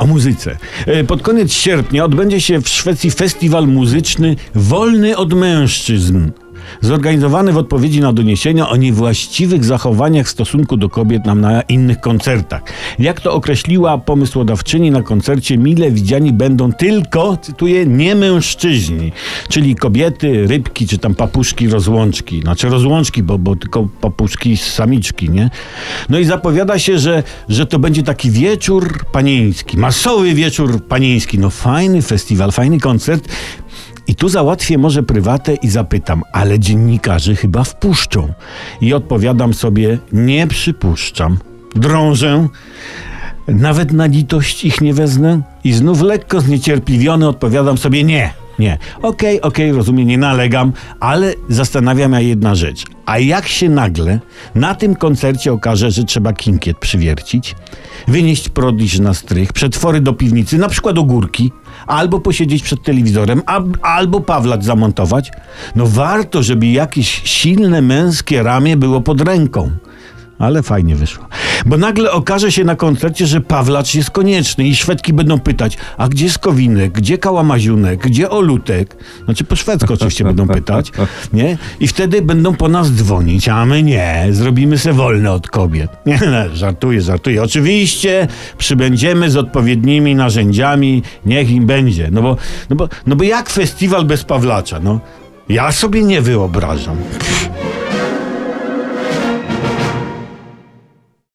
O muzyce. Pod koniec sierpnia odbędzie się w Szwecji festiwal muzyczny Wolny od mężczyzn, zorganizowany w odpowiedzi na doniesienia o niewłaściwych zachowaniach w stosunku do kobiet na innych koncertach. Jak to określiła pomysłodawczyni, na koncercie mile widziani będą tylko, cytuję, nie mężczyźni, czyli kobiety, rybki czy tam papuszki, rozłączki. Znaczy rozłączki, bo tylko papuszki z samiczki, nie? No i zapowiada się, że to będzie taki wieczór panieński, masowy wieczór panieński. No fajny festiwal, fajny koncert. I tu załatwię może prywatę i zapytam, ale dziennikarzy chyba wpuszczą. I odpowiadam sobie, nie przypuszczam. Drążę, nawet na litość ich nie wezmę. I znów lekko zniecierpliwiony odpowiadam sobie, nie. Okej, rozumiem, nie nalegam, ale zastanawiam się jedna rzecz. A jak się nagle na tym koncercie okaże, że trzeba kinkiet przywiercić, wynieść prodiż na strych, przetwory do piwnicy, na przykład ogórki, albo posiedzieć przed telewizorem, albo Pawlacz zamontować? No warto, żeby jakieś silne męskie ramię było pod ręką. Ale fajnie wyszło. Bo nagle okaże się na koncercie, że Pawlacz jest konieczny i Szwedki będą pytać, a gdzie Skowinek, gdzie Kałamazionek, gdzie Olutek? Znaczy po szwedzku oczywiście będą pytać, nie? I wtedy będą po nas dzwonić, a my nie, zrobimy se wolne od kobiet. Nie, żartuję. Oczywiście przybędziemy z odpowiednimi narzędziami, niech im będzie. No bo jak festiwal bez Pawlacza? No, ja sobie nie wyobrażam.